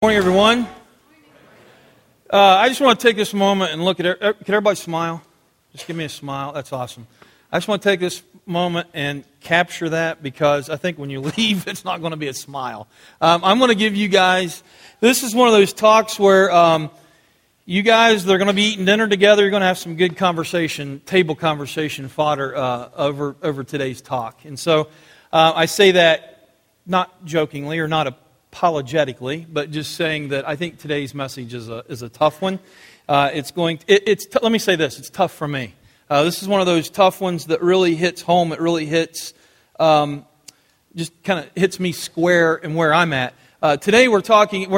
Good morning, everyone. I just want to take this moment and look at it. Can everybody smile? Just give me a smile. That's awesome. I just want to take this moment and capture that because I think when you leave, it's not going to be a smile. I'm going to give you guys, this is one of those talks where you guys, they're going to be eating dinner together. You're going to have some good conversation, table conversation fodder over today's talk. And so I say that not jokingly or not apologetically, but just saying that I think today's message is a tough one. Let me say this: it's tough for me. This is one of those tough ones that really hits home. It really hits, just kind of hits me square and where I'm at. Today we're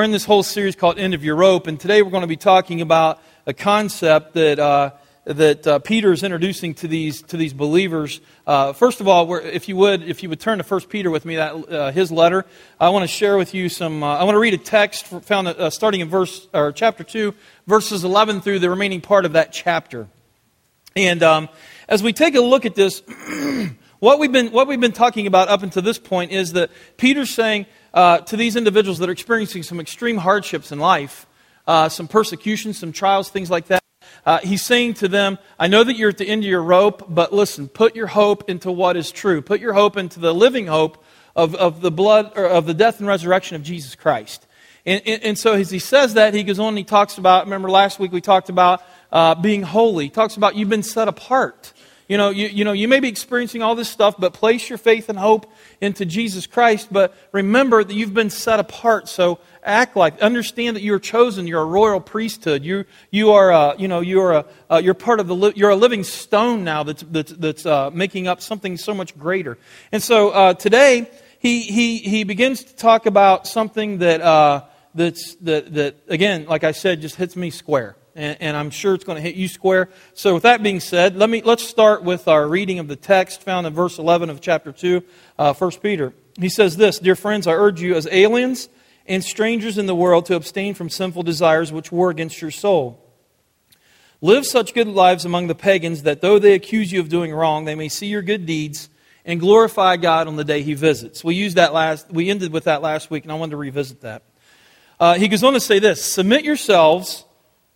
in this whole series called "End of Your Rope," and today we're going to be talking about a concept that Peter is introducing to these believers. First of all, if you would turn to 1 Peter with me, his letter, I want to share with you some. I want to read a text found starting in chapter 2, verses 11 through the remaining part of that chapter. And as we take a look at this, what we've been talking about up until this point is that Peter's saying to these individuals that are experiencing some extreme hardships in life, some persecution, some trials, things like that. He's saying to them, I know that you're at the end of your rope, but listen, put your hope into what is true. Put your hope into the living hope of the blood, or of the death and resurrection of Jesus Christ. And so as he says that, he goes on and he talks about, remember last week we talked about being holy. He talks about you've been set apart. You may be experiencing all this stuff, but place your faith and hope into Jesus Christ. But remember that you've been set apart. So understand that you're chosen. You're a royal priesthood. You're a living stone now that's making up something so much greater. And so today he begins to talk about something that again, like I said, just hits me square. And I'm sure it's going to hit you square. So with that being said, let's start with our reading of the text found in verse 11 of chapter 2, 1 Peter. He says this, "Dear friends, I urge you as aliens and strangers in the world to abstain from sinful desires which war against your soul. Live such good lives among the pagans that though they accuse you of doing wrong, they may see your good deeds and glorify God on the day He visits." We ended with that last week, and I wanted to revisit that. He goes on to say this, "Submit yourselves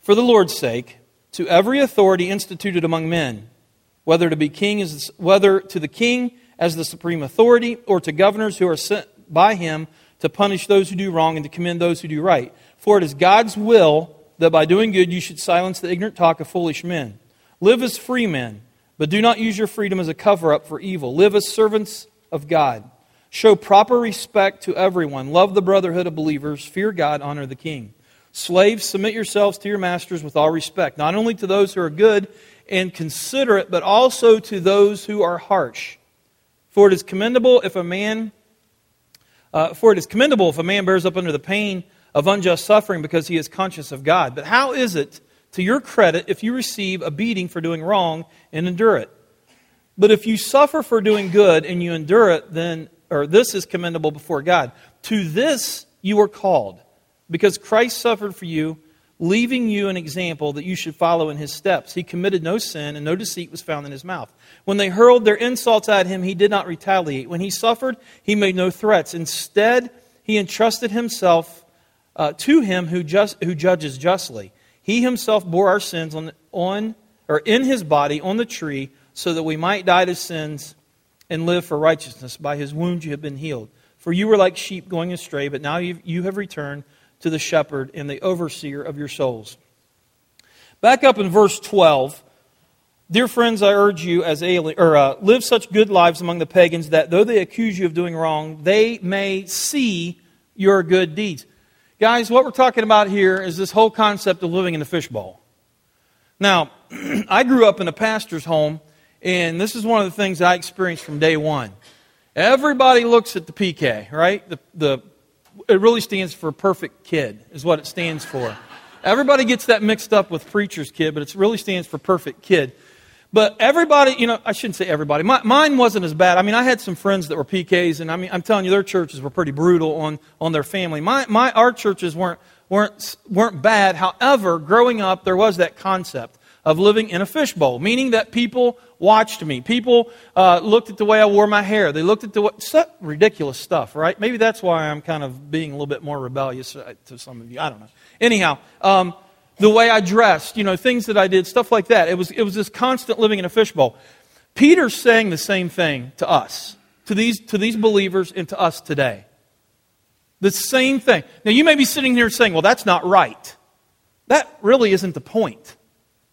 for the Lord's sake, to every authority instituted among men, whether to the king as the supreme authority, or to governors who are sent by him to punish those who do wrong and to commend those who do right. For it is God's will that by doing good you should silence the ignorant talk of foolish men. Live as free men, but do not use your freedom as a cover-up for evil. Live as servants of God. Show proper respect to everyone. Love the brotherhood of believers. Fear God, honor the king. Slaves, submit yourselves to your masters with all respect, not only to those who are good and considerate, but also to those who are harsh. For it is commendable if a man bears up under the pain of unjust suffering because he is conscious of God. But how is it to your credit if you receive a beating for doing wrong and endure it? But if you suffer for doing good and you endure it, this is commendable before God. To this you are called, because Christ suffered for you, leaving you an example that you should follow in His steps. He committed no sin, and no deceit was found in His mouth. When they hurled their insults at Him, He did not retaliate. When He suffered, He made no threats. Instead, He entrusted Himself to Him who judges justly. He Himself bore our sins in His body on the tree, so that we might die to sins and live for righteousness. By His wounds you have been healed. For you were like sheep going astray, but now you have returned to the shepherd and the overseer of your souls." Back up in verse 12, "Dear friends, I urge you as live such good lives among the pagans that though they accuse you of doing wrong, they may see your good deeds." Guys, what we're talking about here is this whole concept of living in the fishbowl. Now, I grew up in a pastor's home, and this is one of the things I experienced from day one. Everybody looks at the PK, right? It really stands for perfect kid, is what it stands for. Everybody gets that mixed up with preacher's kid, but it really stands for perfect kid. But everybody, I shouldn't say everybody. Mine wasn't as bad. I mean, I had some friends that were PKs, and I mean, I'm telling you, their churches were pretty brutal on their family. Our churches weren't bad. However, growing up, there was that concept of living in a fishbowl, meaning that people watched me. People looked at the way I wore my hair. They looked at the way... Ridiculous stuff, right? Maybe that's why I'm kind of being a little bit more rebellious to some of you. I don't know. Anyhow, the way I dressed, things that I did, stuff like that. It was this constant living in a fishbowl. Peter's saying the same thing to us, to these believers and to us today. The same thing. Now, you may be sitting here saying, well, that's not right. That really isn't the point.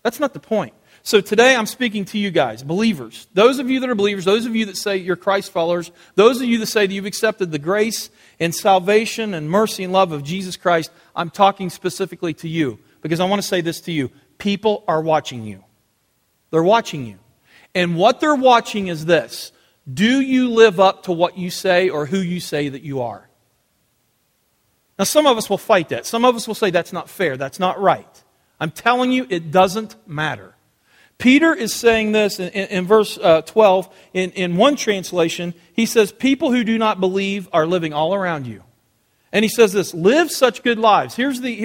That's not the point. So today I'm speaking to you guys, believers. Those of you that are believers, those of you that say you're Christ followers, those of you that say that you've accepted the grace and salvation and mercy and love of Jesus Christ, I'm talking specifically to you because I want to say this to you. People are watching you. They're watching you. And what they're watching is this. Do you live up to what you say or who you say that you are? Now, some of us will fight that. Some of us will say that's not fair, that's not right. I'm telling you, it doesn't matter. Peter is saying this in verse 12. In one translation, he says, people who do not believe are living all around you. And he says this, live such good lives. Here's the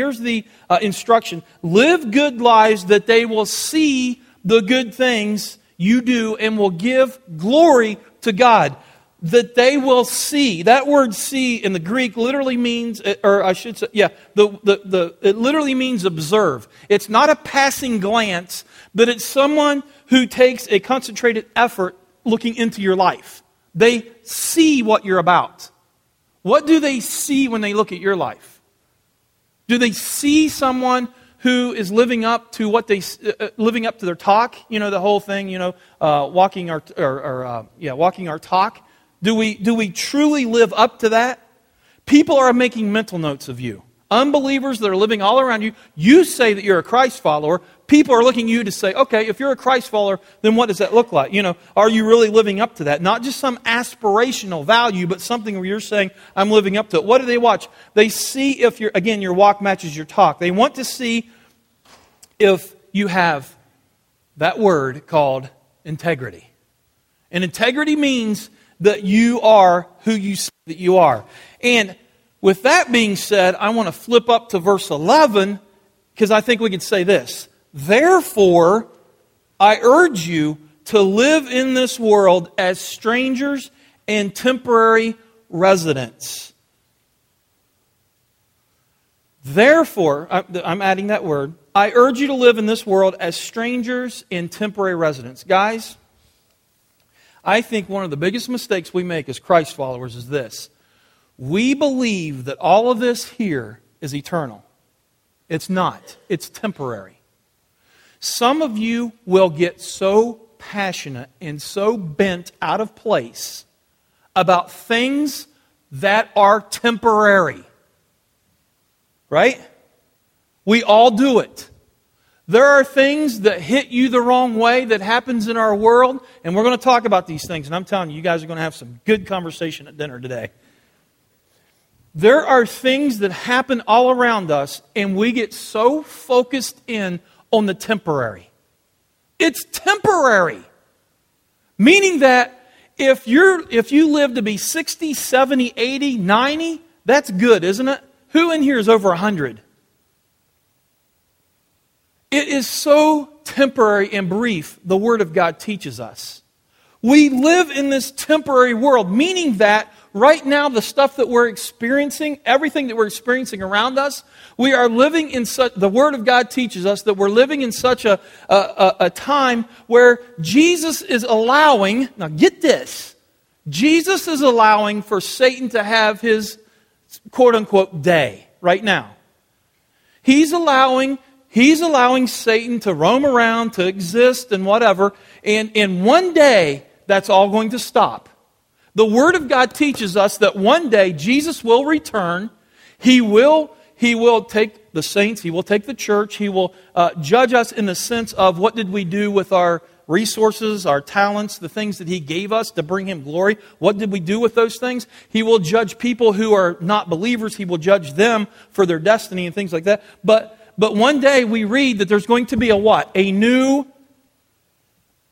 instruction. Live good lives that they will see the good things you do and will give glory to God. That they will see. That word see in the Greek literally means, or I should say, yeah, it literally means observe. It's not a passing glance, but it's someone who takes a concentrated effort looking into your life. They see what you're about. What do they see when they look at your life? Do they see someone who is living up to their talk? The whole thing, walking our talk. Do we truly live up to that? People are making mental notes of you. Unbelievers that are living all around you. You say that you're a Christ follower. People are looking at you to say, okay, if you're a Christ follower, then what does that look like? Are you really living up to that? Not just some aspirational value, but something where you're saying, I'm living up to it. What do they watch? They see if your walk matches your talk. They want to see if you have that word called integrity. And integrity means that you are who you say that you are. And with that being said, I want to flip up to verse 11 because I think we can say this. Therefore, I urge you to live in this world as strangers and temporary residents. Therefore, I'm adding that word. I urge you to live in this world as strangers and temporary residents. Guys, I think one of the biggest mistakes we make as Christ followers is this. We believe that all of this here is eternal. It's not. It's temporary. Some of you will get so passionate and so bent out of place about things that are temporary. Right? We all do it. There are things that hit you the wrong way that happens in our world, and we're going to talk about these things, and I'm telling you, you guys are going to have some good conversation at dinner today. There are things that happen all around us, and we get so focused in on the temporary. It's temporary. Meaning that if you live to be 60, 70, 80, 90, that's good, isn't it? Who in here is over 100? It is so temporary and brief, the Word of God teaches us. We live in this temporary world, meaning that right now the stuff that we're experiencing, everything that we're experiencing around us, we are living in such, the Word of God teaches us that we're living in such a time where Jesus is allowing, now get this, Jesus is allowing for Satan to have his quote-unquote day right now. He's allowing Satan to roam around, to exist and whatever, and in one day that's all going to stop. The Word of God teaches us that one day Jesus will return. He will take the saints. He will take the church. He will judge us in the sense of what did we do with our resources, our talents, the things that He gave us to bring Him glory. What did we do with those things? He will judge people who are not believers. He will judge them for their destiny and things like that. But one day we read that there's going to be a what? A new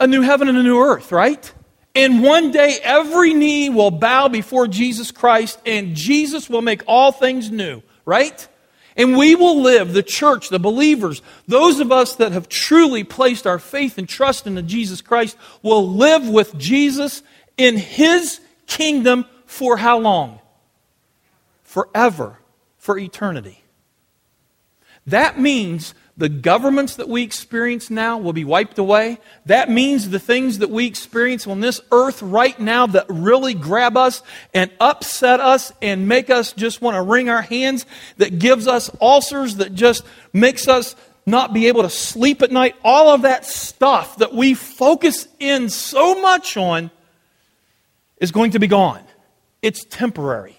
heaven and a new earth, right? And one day every knee will bow before Jesus Christ and Jesus will make all things new, right? And we will live, the church, the believers, those of us that have truly placed our faith and trust in Jesus Christ, will live with Jesus in His kingdom for how long? Forever, for eternity. That means the governments that we experience now will be wiped away. That means the things that we experience on this earth right now that really grab us and upset us and make us just want to wring our hands, that gives us ulcers, that just makes us not be able to sleep at night. All of that stuff that we focus in so much on is going to be gone. It's temporary.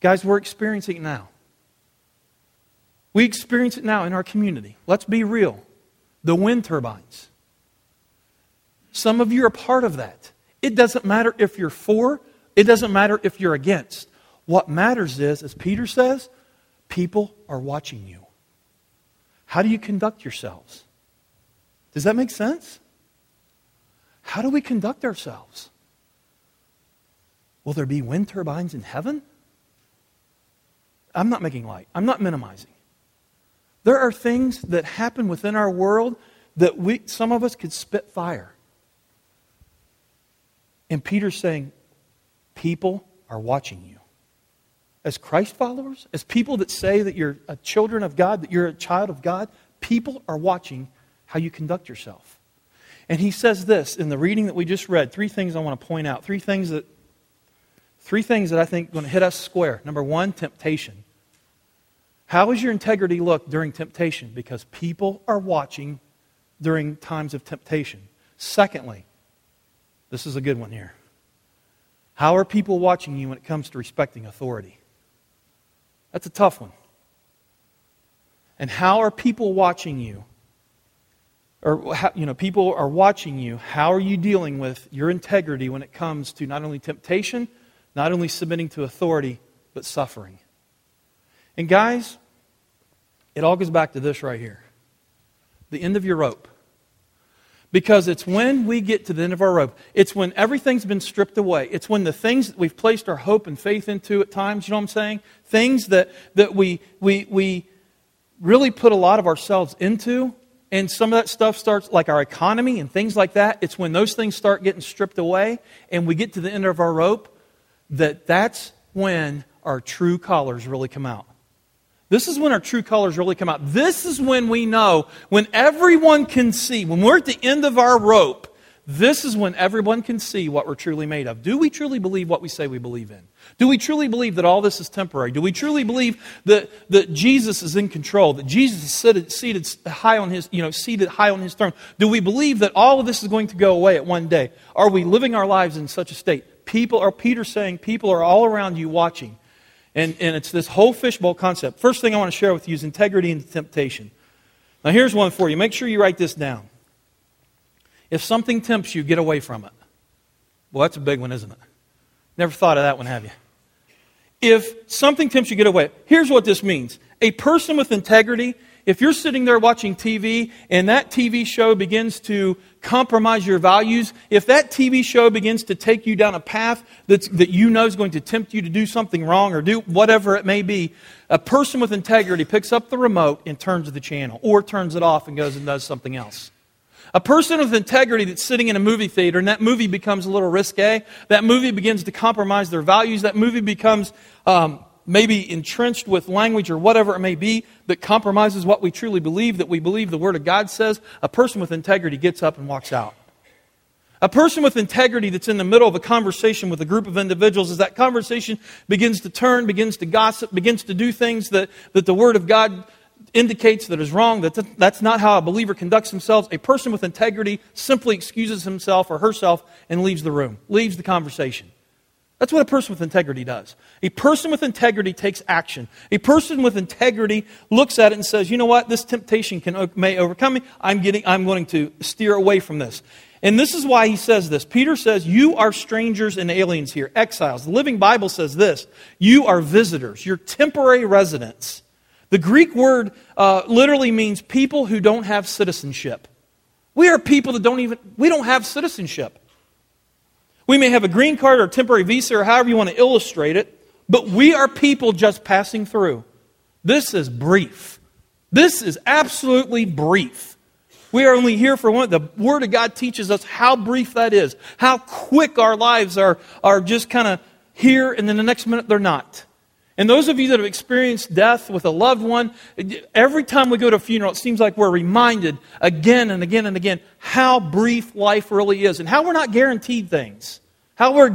Guys, we're experiencing it now. We experience it now in our community. Let's be real. The wind turbines. Some of you are part of that. It doesn't matter if you're for. It doesn't matter if you're against. What matters is, as Peter says, people are watching you. How do you conduct yourselves? Does that make sense? How do we conduct ourselves? Will there be wind turbines in heaven? I'm not making light. I'm not minimizing. There are things that happen within our world that some of us could spit fire. And Peter's saying, people are watching you. As Christ followers, as people that say that you're a children of God, that you're a child of God, people are watching how you conduct yourself. And he says this in the reading that we just read, three things I want to point out, three things that I think are going to hit us square. Number one, temptation. How does your integrity look during temptation? Because people are watching during times of temptation. Secondly, this is a good one here. How are people watching you when it comes to respecting authority? That's a tough one. And how are people watching you? People are watching you. How are you dealing with your integrity when it comes to not only temptation, not only submitting to authority, but suffering? And guys, it all goes back to this right here. The end of your rope. Because it's when we get to the end of our rope. It's when everything's been stripped away. It's when the things that we've placed our hope and faith into at times, you know what I'm saying? Things that we really put a lot of ourselves into. And some of that stuff starts, like our economy and things like that. It's when those things start getting stripped away and we get to the end of our rope, that's when our true colors really come out. This is when our true colors really come out. This is when we know, when everyone can see, when we're at the end of our rope, this is when everyone can see what we're truly made of. Do we truly believe what we say we believe in? Do we truly believe that all this is temporary? Do we truly believe that Jesus is in control, that Jesus is seated high on His throne? Do we believe that all of this is going to go away at one day? Are we living our lives in such a state? Peter's saying people are all around you watching. And it's this whole fishbowl concept. First thing I want to share with you is integrity and temptation. Now here's one for you. Make sure you write this down. If something tempts you, get away from it. Well, that's a big one, isn't it? Never thought of that one, have you? If something tempts you, get away. Here's what this means. A person with integrity, if you're sitting there watching TV and that TV show begins to compromise your values, if that TV show begins to take you down a path that you know is going to tempt you to do something wrong or do whatever it may be, a person with integrity picks up the remote and turns the channel or turns it off and goes and does something else. A person with integrity that's sitting in a movie theater and that movie becomes a little risque, that movie begins to compromise their values, that movie becomes maybe entrenched with language or whatever it may be that compromises what we truly believe, that we believe the Word of God says, a person with integrity gets up and walks out. A person with integrity that's in the middle of a conversation with a group of individuals, as that conversation begins to turn, begins to gossip, begins to do things that the Word of God indicates that is wrong, that's not how a believer conducts themselves. A person with integrity simply excuses himself or herself and leaves the room, leaves the conversation. That's what a person with integrity does. A person with integrity takes action. A person with integrity looks at it and says, you know what, this temptation may overcome me. I'm going to steer away from this. And this is why he says this. Peter says, you are strangers and aliens here, exiles. The Living Bible says this, you are visitors, you're temporary residents. The Greek word literally means people who don't have citizenship. We are people that we don't have citizenship. We may have a green card or a temporary visa or however you want to illustrate it, but we are people just passing through. This is brief. This is absolutely brief. We are only here for one. The Word of God teaches us how brief that is, how quick our lives are just kind of here, and then the next minute they're not. And those of you that have experienced death with a loved one, every time we go to a funeral, it seems like we're reminded again and again and again how brief life really is and how we're not guaranteed things. How we're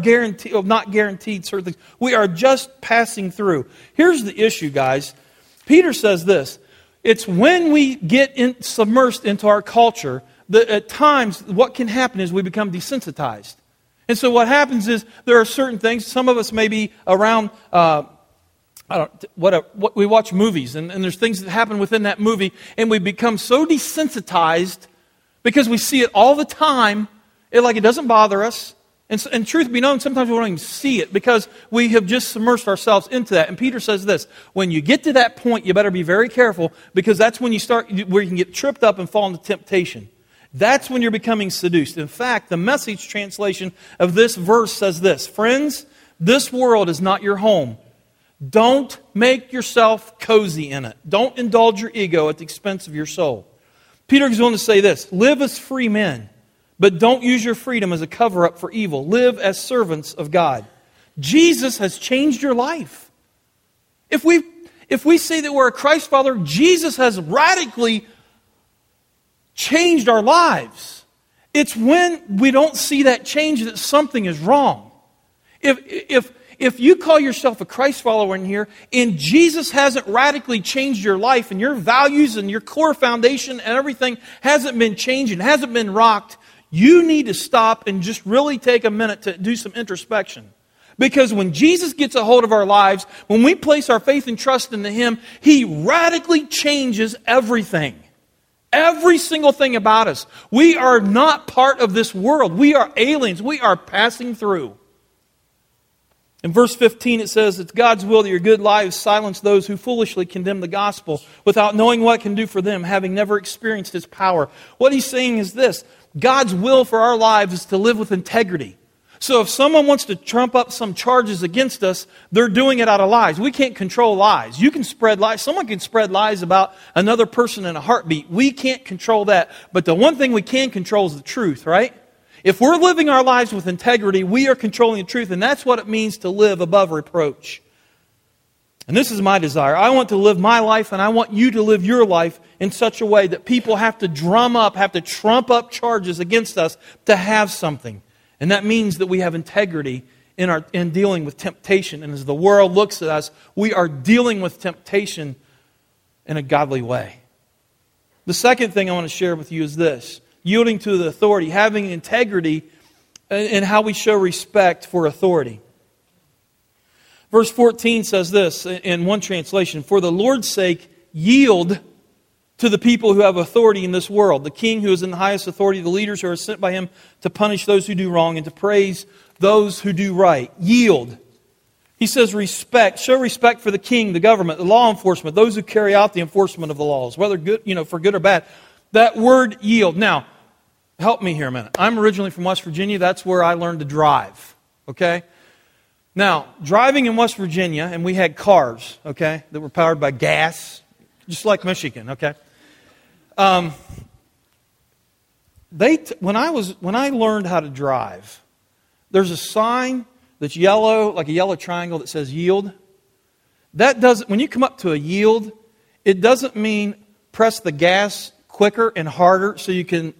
not guaranteed certain things. We are just passing through. Here's the issue, guys. Peter says this. It's when we get submersed into our culture that at times what can happen is we become desensitized. And so what happens is there are certain things. Some of us may be around... we watch movies, and there's things that happen within that movie, and we become so desensitized because we see it all the time, it doesn't bother us. And truth be known, sometimes we don't even see it because we have just submerged ourselves into that. And Peter says this, when you get to that point, you better be very careful, because that's when you start where you can get tripped up and fall into temptation. That's when you're becoming seduced. In fact, the Message translation of this verse says this, "Friends, this world is not your home. Don't make yourself cozy in it. Don't indulge your ego at the expense of your soul." Peter goes on to say this, "Live as free men, but don't use your freedom as a cover-up for evil. Live as servants of God." Jesus has changed your life. If we say that we're a Christ follower, Jesus has radically changed our lives. It's when we don't see that change that something is wrong. If you call yourself a Christ follower in here, and Jesus hasn't radically changed your life, and your values and your core foundation and everything hasn't been changed and hasn't been rocked, you need to stop and just really take a minute to do some introspection. Because when Jesus gets a hold of our lives, when we place our faith and trust into Him, He radically changes everything. Every single thing about us. We are not part of this world. We are aliens. We are passing through. In verse 15 it says, "It's God's will that your good lives silence those who foolishly condemn the gospel without knowing what it can do for them, having never experienced His power." What he's saying is this, God's will for our lives is to live with integrity. So if someone wants to trump up some charges against us, they're doing it out of lies. We can't control lies. You can spread lies. Someone can spread lies about another person in a heartbeat. We can't control that. But the one thing we can control is the truth, right? If we're living our lives with integrity, we are controlling the truth, and that's what it means to live above reproach. And this is my desire. I want to live my life, and I want you to live your life in such a way that people have to trump up charges against us to have something. And that means that we have integrity in dealing with temptation. And as the world looks at us, we are dealing with temptation in a godly way. The second thing I want to share with you is this. Yielding to the authority, having integrity in how we show respect for authority. Verse 14 says this in one translation, "For the Lord's sake, yield to the people who have authority in this world, the king who is in the highest authority, the leaders who are sent by him to punish those who do wrong and to praise those who do right." Yield. He says respect. Show respect for the king, the government, the law enforcement, those who carry out the enforcement of the laws, whether good, for good or bad. That word yield. Now, help me here a minute. I'm originally from West Virginia. That's where I learned to drive, okay? Now, driving in West Virginia, and we had cars, okay, that were powered by gas, just like Michigan, okay? When I learned how to drive, there's a sign that's yellow, like a yellow triangle that says yield. When you come up to a yield, it doesn't mean press the gas quicker and harder so you can,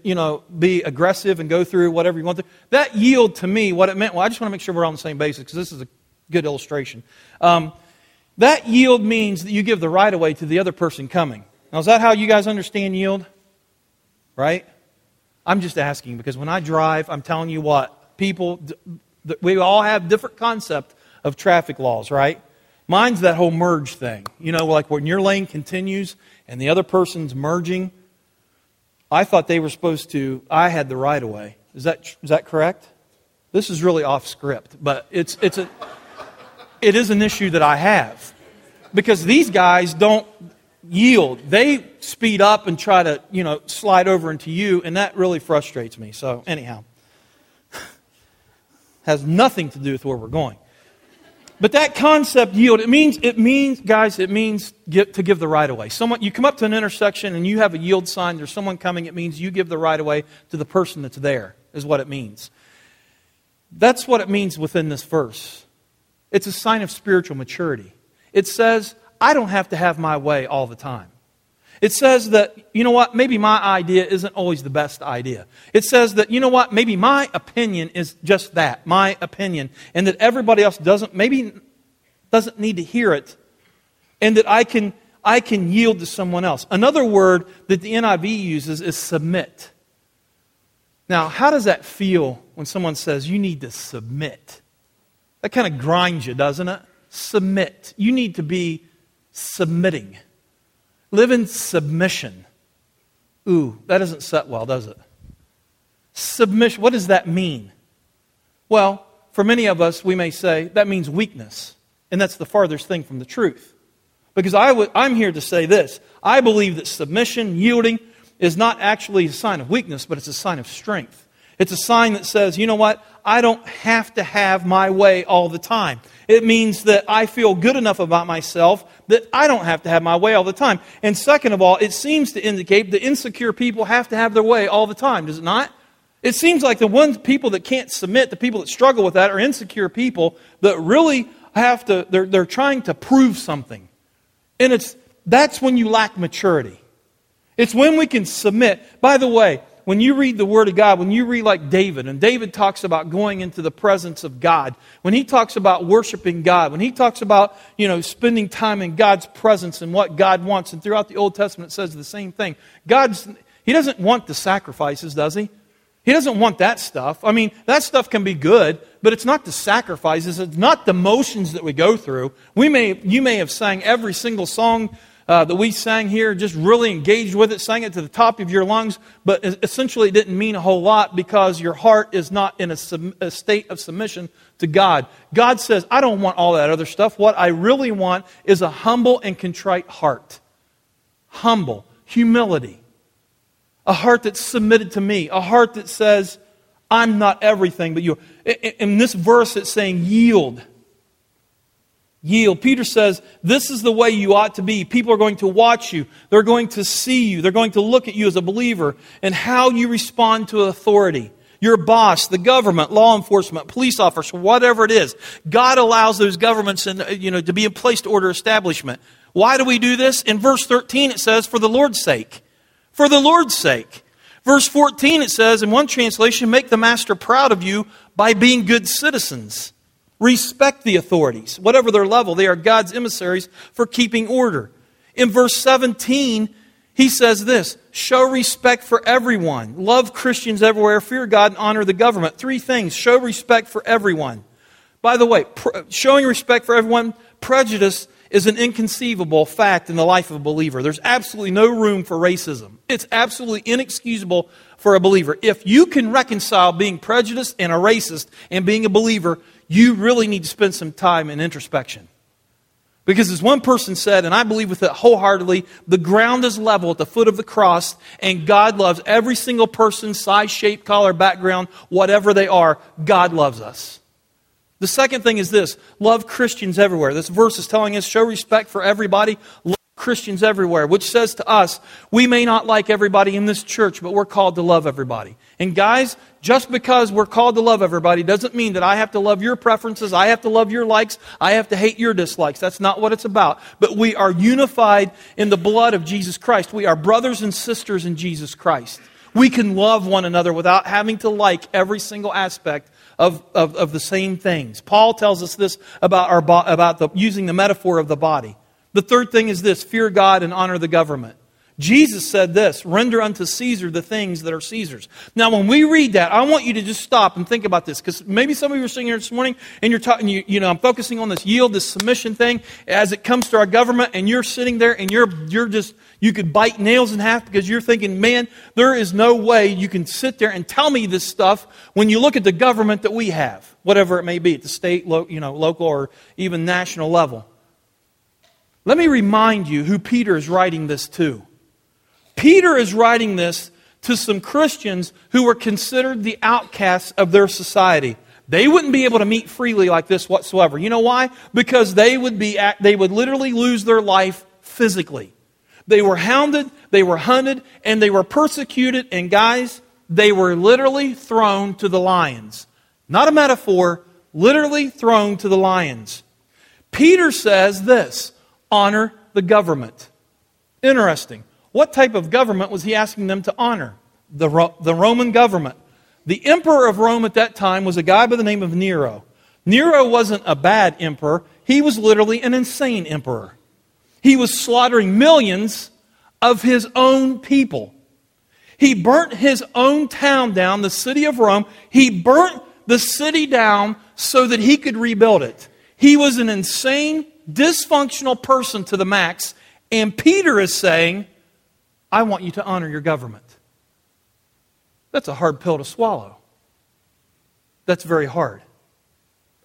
be aggressive and go through whatever you want to. That yield to me, what it meant, well, I just want to make sure we're on the same basis because this is a good illustration. That yield means that you give the right of way to the other person coming. Now, is that how you guys understand yield? Right? I'm just asking because when I drive, I'm telling you what, people, we all have different concept of traffic laws, right? Mine's that whole merge thing. Like when your lane continues and the other person's merging, I thought they were I had the right of way. Is that correct? This is really off script, but it is an issue that I have. Because these guys don't yield. They speed up and try to, slide over into you, and that really frustrates me. So anyhow, has nothing to do with where we're going. But that concept, yield, it means, guys, to give the right of way. Someone, you come up to an intersection and you have a yield sign, there's someone coming, it means you give the right of way to the person that's there, is what it means. That's what it means within this verse. It's a sign of spiritual maturity. It says, I don't have to have my way all the time. It says that, you know what, maybe my idea isn't always the best idea. It says that, you know what, maybe my opinion is just that, my opinion, and that everybody else doesn't need to hear it, and that I can yield to someone else. Another word that the NIV uses is submit. Now, how does that feel when someone says, you need to submit? That kind of grinds you, doesn't it? Submit. You need to be submitting. Live in submission. Ooh, that doesn't set well, does it? Submission, what does that mean? Well, for many of us, we may say that means weakness. And that's the farthest thing from the truth. Because I'm here to say this. I believe that submission, yielding, is not actually a sign of weakness, but it's a sign of strength. It's a sign that says, you know what? I don't have to have my way all the time. It means that I feel good enough about myself that I don't have to have my way all the time. And second of all, it seems to indicate that insecure people have to have their way all the time, does it not? It seems like the ones people that can't submit, the people that struggle with that, are insecure people that really have to, they're trying to prove something. And that's when you lack maturity. It's when we can submit. By the way, when you read the Word of God, when you read like David, and David talks about going into the presence of God, when he talks about worshiping God, when he talks about, you know, spending time in God's presence and what God wants, and throughout the Old Testament it says the same thing. He doesn't want the sacrifices, does he? He doesn't want that stuff. I mean, that stuff can be good, but it's not the sacrifices, it's not the motions that we go through. You may have sang every single song that we sang here, just really engaged with it, sang it to the top of your lungs, but essentially it didn't mean a whole lot because your heart is not in a state of submission to God. God says, I don't want all that other stuff. What I really want is a humble and contrite heart. Humble. Humility. A heart that's submitted to me. A heart that says, I'm not everything but you. In this verse it's saying, yield. Yield. Peter says, this is the way you ought to be. People are going to watch you. They're going to see you. They're going to look at you as a believer and how you respond to authority. Your boss, the government, law enforcement, police officers, whatever it is. God allows those governments to be in place to order establishment. Why do we do this? In verse 13 it says, for the Lord's sake. For the Lord's sake. Verse 14 it says, in one translation, make the master proud of you by being good citizens. Respect the authorities, whatever their level. They are God's emissaries for keeping order. In verse 17, he says this, show respect for everyone. Love Christians everywhere, fear God, and honor the government. Three things. Show respect for everyone. By the way, showing respect for everyone, prejudice is an inconceivable fact in the life of a believer. There's absolutely no room for racism. It's absolutely inexcusable for a believer. If you can reconcile being prejudiced and a racist and being a believer, you really need to spend some time in introspection. Because as one person said, and I believe with it wholeheartedly, the ground is level at the foot of the cross, and God loves every single person, size, shape, color, background, whatever they are. God loves us. The second thing is this, love Christians everywhere. This verse is telling us, show respect for everybody, love Christians everywhere, which says to us, we may not like everybody in this church, but we're called to love everybody. And guys, just because we're called to love everybody doesn't mean that I have to love your preferences, I have to love your likes, I have to hate your dislikes. That's not what it's about. But we are unified in the blood of Jesus Christ. We are brothers and sisters in Jesus Christ. We can love one another without having to like every single aspect of the same things. Paul tells us this about using the metaphor of the body. The third thing is this, fear God and honor the government. Jesus said this, render unto Caesar the things that are Caesar's. Now when we read that, I want you to just stop and think about this, because maybe some of you are sitting here this morning and you're talking, I'm focusing on this yield, this submission thing as it comes to our government, and you're sitting there and you're just, you could bite nails in half because you're thinking, man, there is no way you can sit there and tell me this stuff when you look at the government that we have, whatever it may be, at the state, local, or even national level. Let me remind you who Peter is writing this to. Peter is writing this to some Christians who were considered the outcasts of their society. They wouldn't be able to meet freely like this whatsoever. You know why? Because they would literally lose their life physically. They were hounded, they were hunted, and they were persecuted. And guys, they were literally thrown to the lions. Not a metaphor, literally thrown to the lions. Peter says this, honor the government. Interesting. What type of government was he asking them to honor? The Roman government. The emperor of Rome at that time was a guy by the name of Nero. Nero wasn't a bad emperor. He was literally an insane emperor. He was slaughtering millions of his own people. He burnt his own town down, the city of Rome. He burnt the city down so that he could rebuild it. He was an insane, dysfunctional person to the max. And Peter is saying, I want you to honor your government. That's a hard pill to swallow. That's very hard.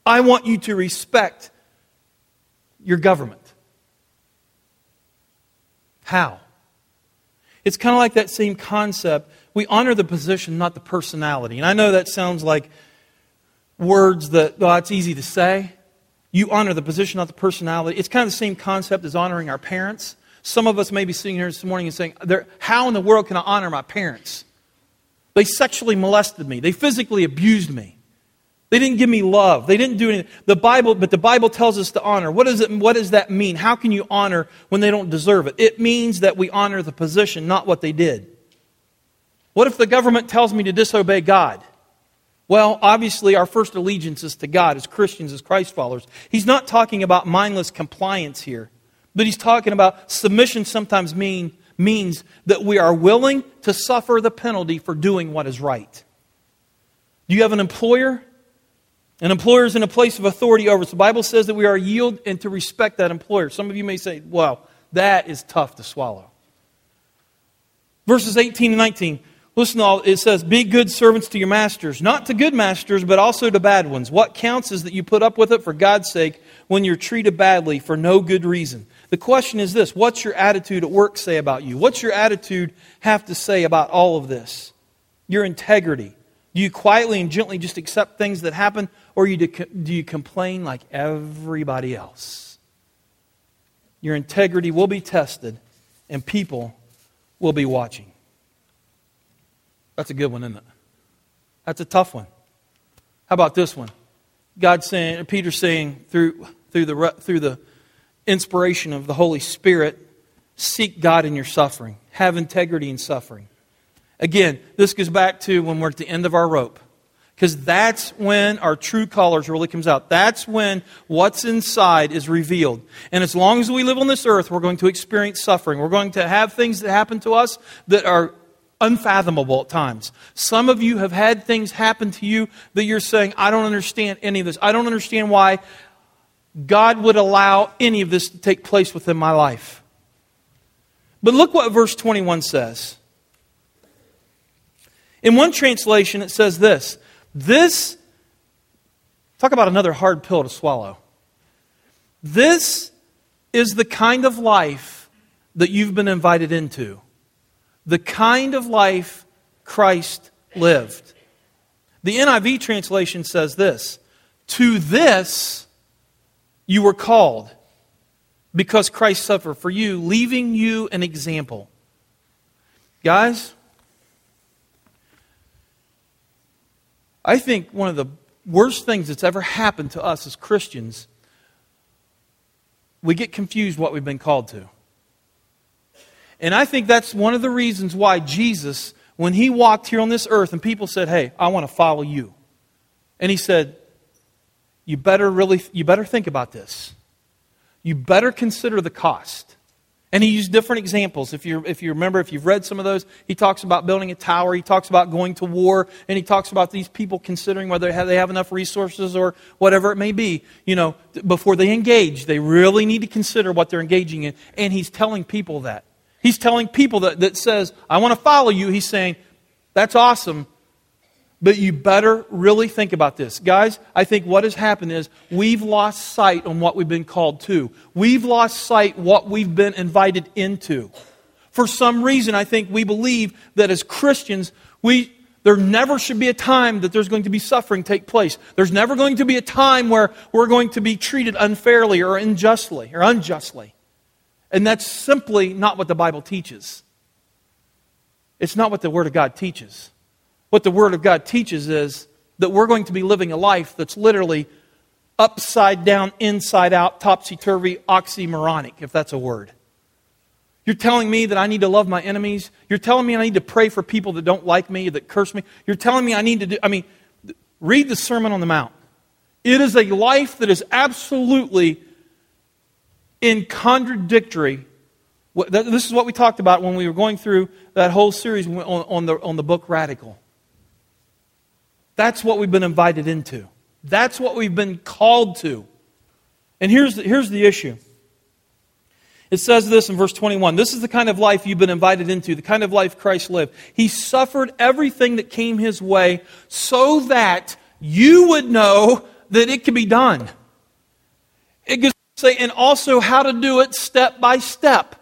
I want you to respect your government. How? It's kind of like that same concept. We honor the position, not the personality. And I know that sounds like words that, well, it's easy to say. You honor the position, not the personality. It's kind of the same concept as honoring our parents. Some of us may be sitting here this morning and saying, how in the world can I honor my parents? They sexually molested me. They physically abused me. They didn't give me love. They didn't do anything. But the Bible tells us to honor. What does that mean? How can you honor when they don't deserve it? It means that we honor the position, not what they did. What if the government tells me to disobey God? Well, obviously our first allegiance is to God as Christians, as Christ followers. He's not talking about mindless compliance here, but he's talking about submission sometimes means that we are willing to suffer the penalty for doing what is right. Do you have an employer? An employer is in a place of authority over us. The Bible says that we are yield and to respect that employer. Some of you may say, well, that is tough to swallow. Verses 18 and 19. Listen, it says, be good servants to your masters, not to good masters, but also to bad ones. What counts is that you put up with it for God's sake when you're treated badly for no good reason. The question is this, what's your attitude at work say about you? What's your attitude have to say about all of this? Your integrity. Do you quietly and gently just accept things that happen, or do you complain like everybody else? Your integrity will be tested, and people will be watching. That's a good one, isn't it? That's a tough one. How about this one? God's saying, Peter's saying through the inspiration of the Holy Spirit, seek God in your suffering. Have integrity in suffering. Again, this goes back to when we're at the end of our rope. Because that's when our true colors really comes out. That's when what's inside is revealed. And as long as we live on this earth, we're going to experience suffering. We're going to have things that happen to us that are unfathomable at times. Some of you have had things happen to you that you're saying, I don't understand any of this. I don't understand why God would allow any of this to take place within my life. But look what verse 21 says. In one translation, it says this. This, talk about another hard pill to swallow. This is the kind of life that you've been invited into. The kind of life Christ lived. The NIV translation says this. To this you were called because Christ suffered for you, leaving you an example. Guys, I think one of the worst things that's ever happened to us as Christians, we get confused what we've been called to. And I think that's one of the reasons why Jesus, when he walked here on this earth and people said, hey, I want to follow you. And he said, You better think about this. You better consider the cost. And he used different examples. If you remember, if you've read some of those, he talks about building a tower, he talks about going to war, and he talks about these people considering whether they have enough resources or whatever it may be. You know, before they engage, they really need to consider what they're engaging in. And he's telling people that. He's telling people that says, I want to follow you. He's saying, that's awesome. But you better really think about this. Guys, I think what has happened is we've lost sight on what we've been called to. We've lost sight what we've been invited into. For some reason, I think we believe that as Christians, we There never should be a time that there's going to be suffering take place. There's never going to be a time where we're going to be treated unfairly or unjustly. And that's simply not what the Bible teaches. It's not what the Word of God teaches. What the Word of God teaches is that we're going to be living a life that's literally upside down, inside out, topsy-turvy, oxymoronic, if that's a word. You're telling me that I need to love my enemies. You're telling me I need to pray for people that don't like me, that curse me. You're telling me I need to do... I mean, read the Sermon on the Mount. It is a life that is absolutely in contradictory. This is what we talked about when we were going through that whole series on the book Radical. That's what we've been invited into. That's what we've been called to. And here's the issue. It says this in verse 21. This is the kind of life you've been invited into, the kind of life Christ lived. He suffered everything that came His way so that you would know that it can be done. It goes to say, and also how to do it step by step.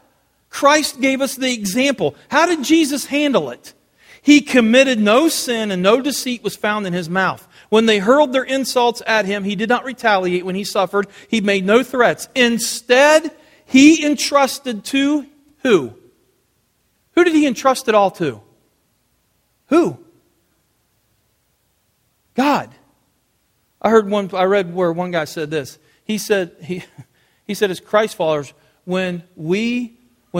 Christ gave us the example. How did Jesus handle it? He committed no sin and no deceit was found in His mouth. When they hurled their insults at Him, He did not retaliate. When He suffered, He made no threats. Instead, He entrusted to who? Who did He entrust it all to? Who? God. I read where one guy said this. He said as Christ followers, when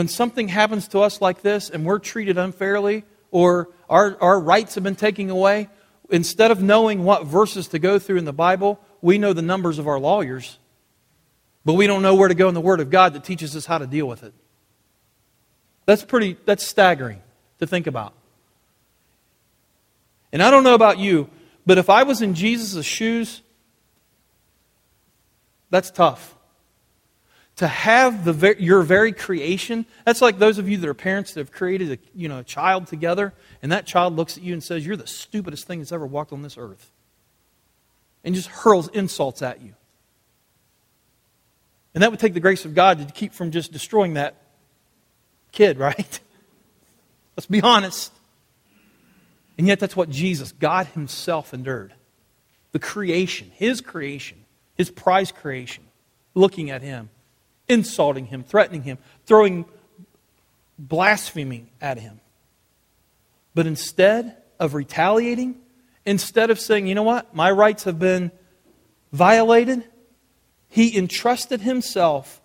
something happens to us like this and we're treated unfairly or our rights have been taken away, instead of knowing what verses to go through in the Bible, we know the numbers of our lawyers. But we don't know where to go in the Word of God that teaches us how to deal with it. That's staggering to think about. And I don't know about you, but if I was in Jesus' shoes, that's tough. To have your very creation, that's like those of you that are parents that have created a child together, and that child looks at you and says, "You're the stupidest thing that's ever walked on this earth." And just hurls insults at you. And that would take the grace of God to keep from just destroying that kid, right? Let's be honest. And yet that's what Jesus, God Himself, endured. The creation, His prize creation, looking at Him, insulting Him, threatening Him, throwing blasphemy at Him. But instead of retaliating, instead of saying, you know what, my rights have been violated, He entrusted Himself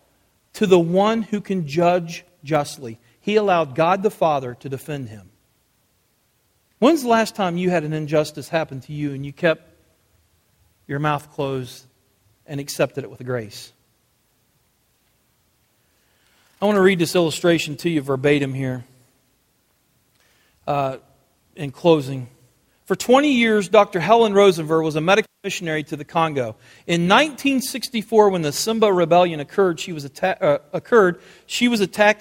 to the one who can judge justly. He allowed God the Father to defend Him. When's the last time you had an injustice happen to you and you kept your mouth closed and accepted it with grace? I want to read this illustration to you verbatim here. In closing, for 20 years, Dr. Helen Rosenberg was a medical missionary to the Congo. In 1964, when the Simba Rebellion occurred, she was attacked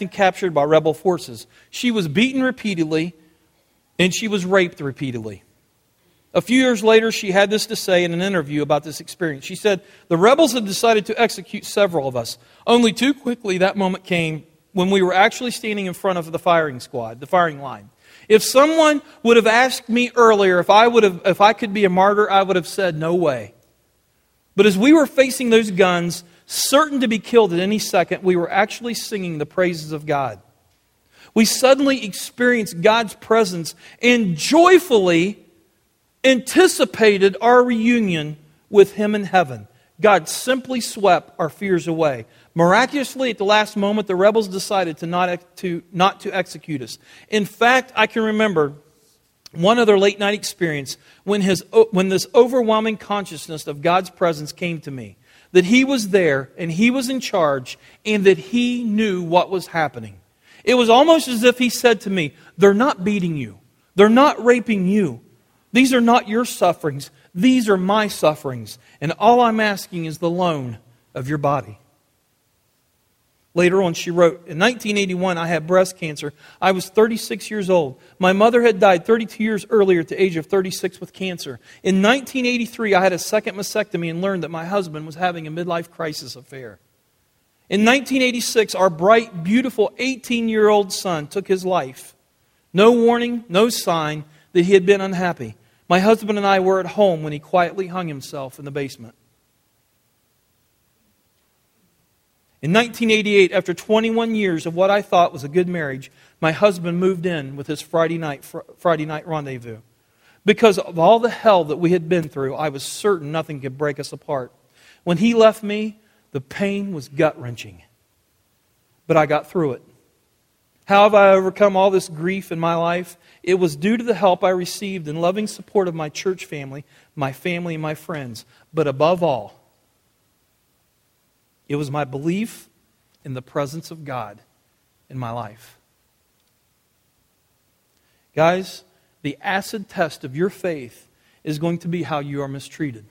and captured by rebel forces. She was beaten repeatedly, and she was raped repeatedly. A few years later, she had this to say in an interview about this experience. She said, "The rebels had decided to execute several of us. Only too quickly that moment came when we were actually standing in front of the firing squad, the firing line. If someone would have asked me earlier if I could be a martyr, I would have said, no way. But as we were facing those guns, certain to be killed at any second, we were actually singing the praises of God. We suddenly experienced God's presence and joyfully anticipated our reunion with Him in heaven. God simply swept our fears away. Miraculously, at the last moment, the rebels decided not to execute us. In fact, I can remember one other late-night experience when this overwhelming consciousness of God's presence came to me, that He was there and He was in charge and that He knew what was happening. It was almost as if He said to me, they're not beating you. They're not raping you. These are not your sufferings. These are my sufferings, and all I'm asking is the loan of your body." Later on, she wrote, "In 1981, I had breast cancer. I was 36 years old. My mother had died 32 years earlier at the age of 36 with cancer. In 1983, I had a second mastectomy and learned that my husband was having a midlife crisis affair. In 1986, our bright, beautiful 18-year-old son took his life. No warning, no sign, that he had been unhappy. My husband and I were at home when he quietly hung himself in the basement. In 1988, after 21 years of what I thought was a good marriage, my husband moved in with his Friday night rendezvous. Because of all the hell that we had been through, I was certain nothing could break us apart. When he left me, the pain was gut-wrenching. But I got through it. How have I overcome all this grief in my life? It was due to the help I received and loving support of my church family, and my friends. But above all, it was my belief in the presence of God in my life. Guys, the acid test of your faith is going to be how you are mistreated.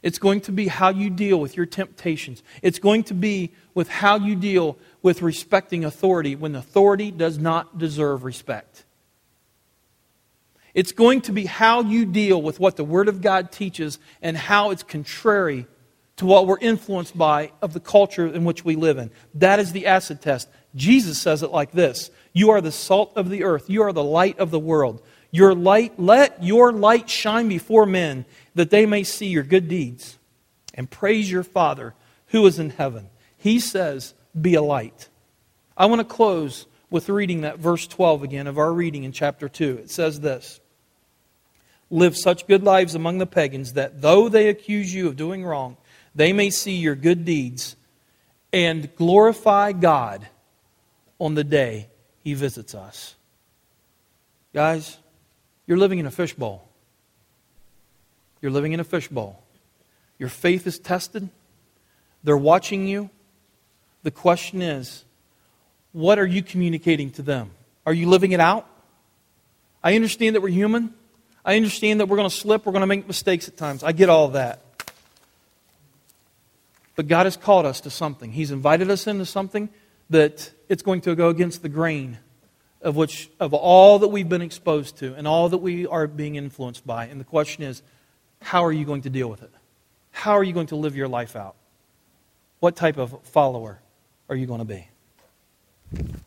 It's going to be how you deal with your temptations. It's going to be with how you deal with respecting authority when authority does not deserve respect. It's going to be how you deal with what the Word of God teaches and how it's contrary to what we're influenced by of the culture in which we live in. That is the acid test. Jesus says it like this. You are the salt of the earth. You are the light of the world. Your light, let your light shine before men, that they may see your good deeds and praise your Father who is in heaven. He says, be a light. I want to close with reading that verse 12 again of our reading in chapter 2. It says this. Live such good lives among the pagans that though they accuse you of doing wrong, they may see your good deeds and glorify God on the day He visits us. Guys, you're living in a fishbowl. You're living in a fishbowl. Your faith is tested. They're watching you. The question is, what are you communicating to them? Are you living it out? I understand that we're human. I understand that we're going to slip. We're going to make mistakes at times. I get all that. But God has called us to something. He's invited us into something that it's going to go against the grain of all that we've been exposed to and all that we are being influenced by. And the question is, how are you going to deal with it? How are you going to live your life out? What type of follower are you going to be?